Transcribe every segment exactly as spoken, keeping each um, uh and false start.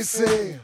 they say.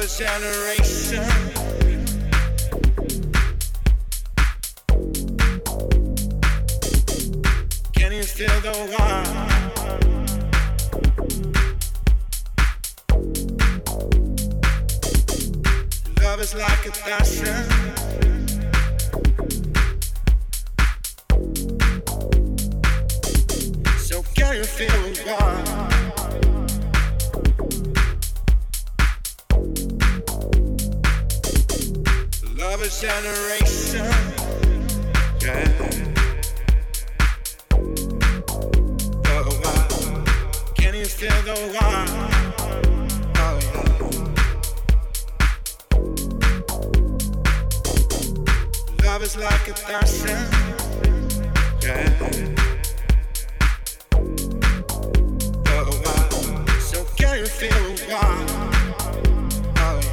another generation. Feel the wine. Love is like a passion. So can you feel the wine? Love is generation. Yeah. Feel the wine, oh yeah. Love is like a passion, yeah. The wine, so can you feel the wine, oh yeah.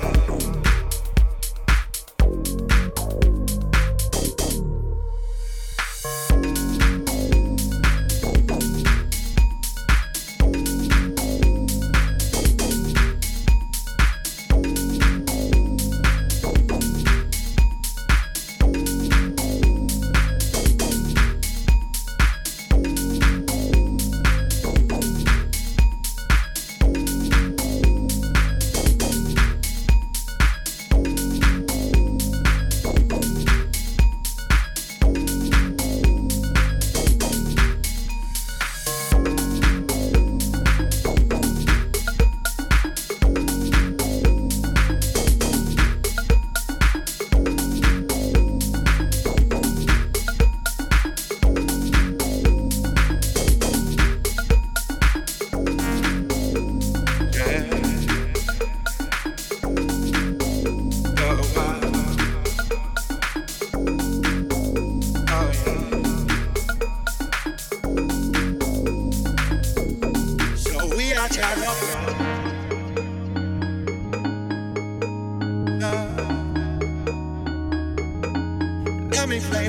Bye.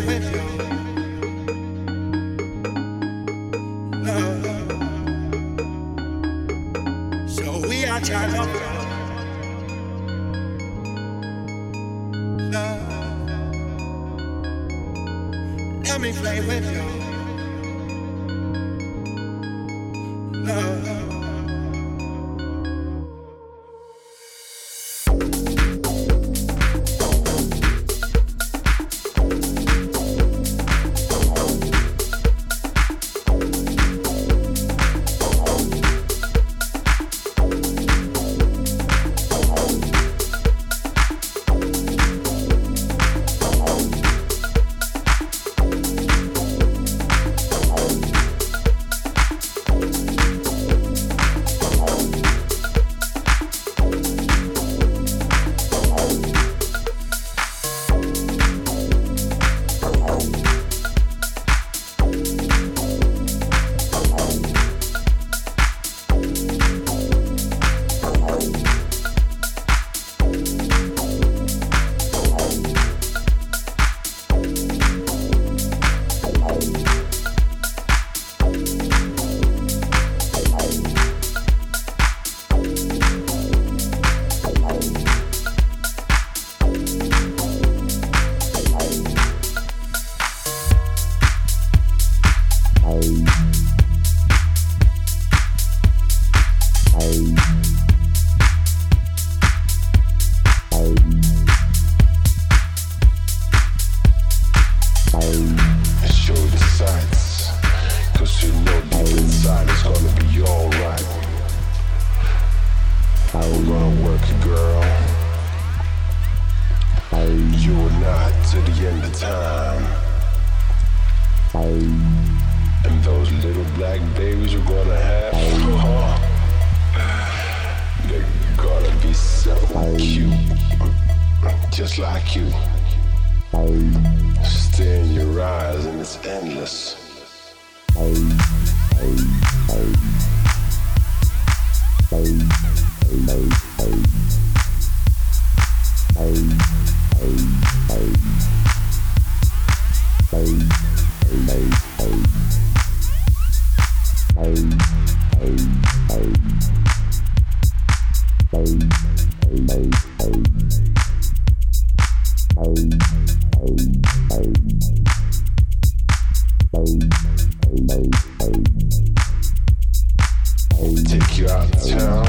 you out of town,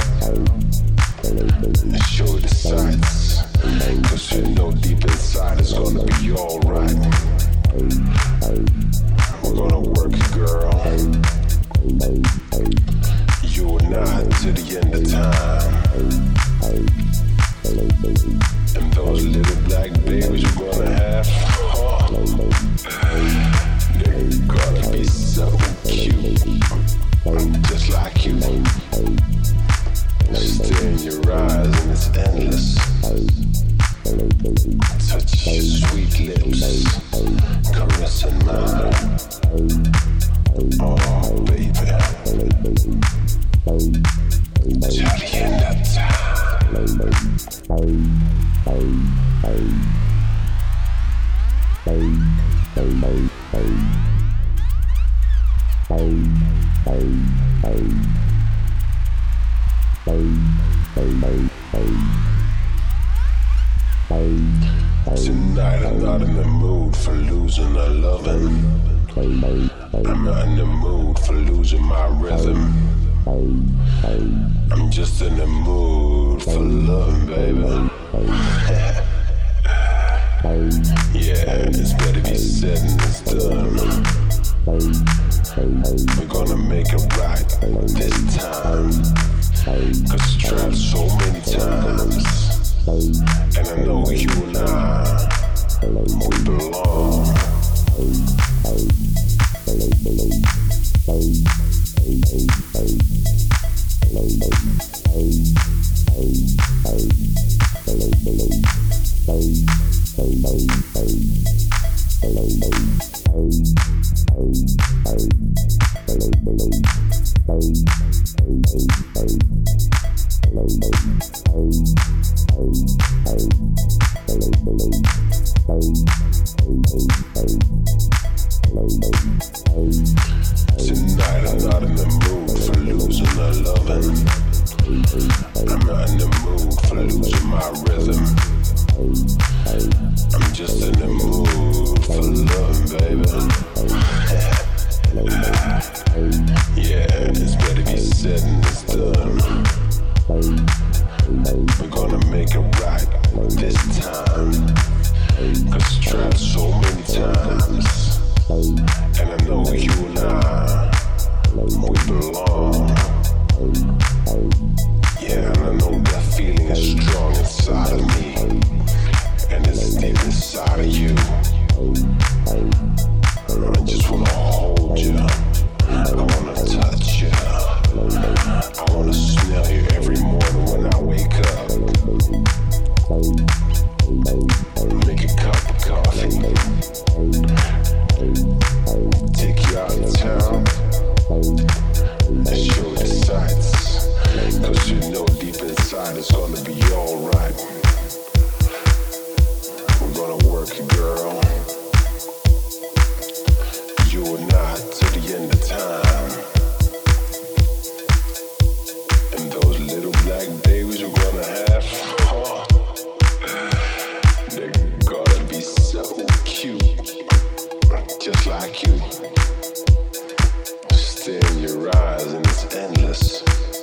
show the sights, cause you know deep inside it's gonna be alright. We're gonna work, girl, you and I, to the end of time. And those little black babies you're gonna have, oh, they're gonna be so cute. Just like you, stare in your eyes and it's endless. Touch your sweet lips, caressing mine. Oh baby, till the end of time. Hey, hey, hey, hey, hey, hey, hey. Tonight I'm not in the mood for losing my loving. I'm not in the mood for losing my rhythm. I'm just in the mood for loving, baby. Yeah, it's better be said than it's done. We're gonna make it right this time, cause you tried so many times. And I know you and I, we belong. Hey, hey, hey, hey, hey, hey, hey, tonight I'm not in the mood for losing my loving. I'm not in the mood for losing my rhythm. I'm just in the mood for love, baby. Yeah, it's better be said than it's done. We're gonna make it right this time, cause you tried so many times. And I know you and I, we belong. Yeah, and I know that feeling is strong inside of me, and it's deep inside of you. I just wanna hold you, I wanna touch you, I wanna smell you every morning when I wake up. Make a cup of coffee, take you out of town, and show the sights, cause you know deep inside it's gonna be alright. Gonna work, girl, you and I, to the end of time. And those little black babies you're gonna have, oh, they're gonna be so cute, just like you. Stare in your eyes and it's endless.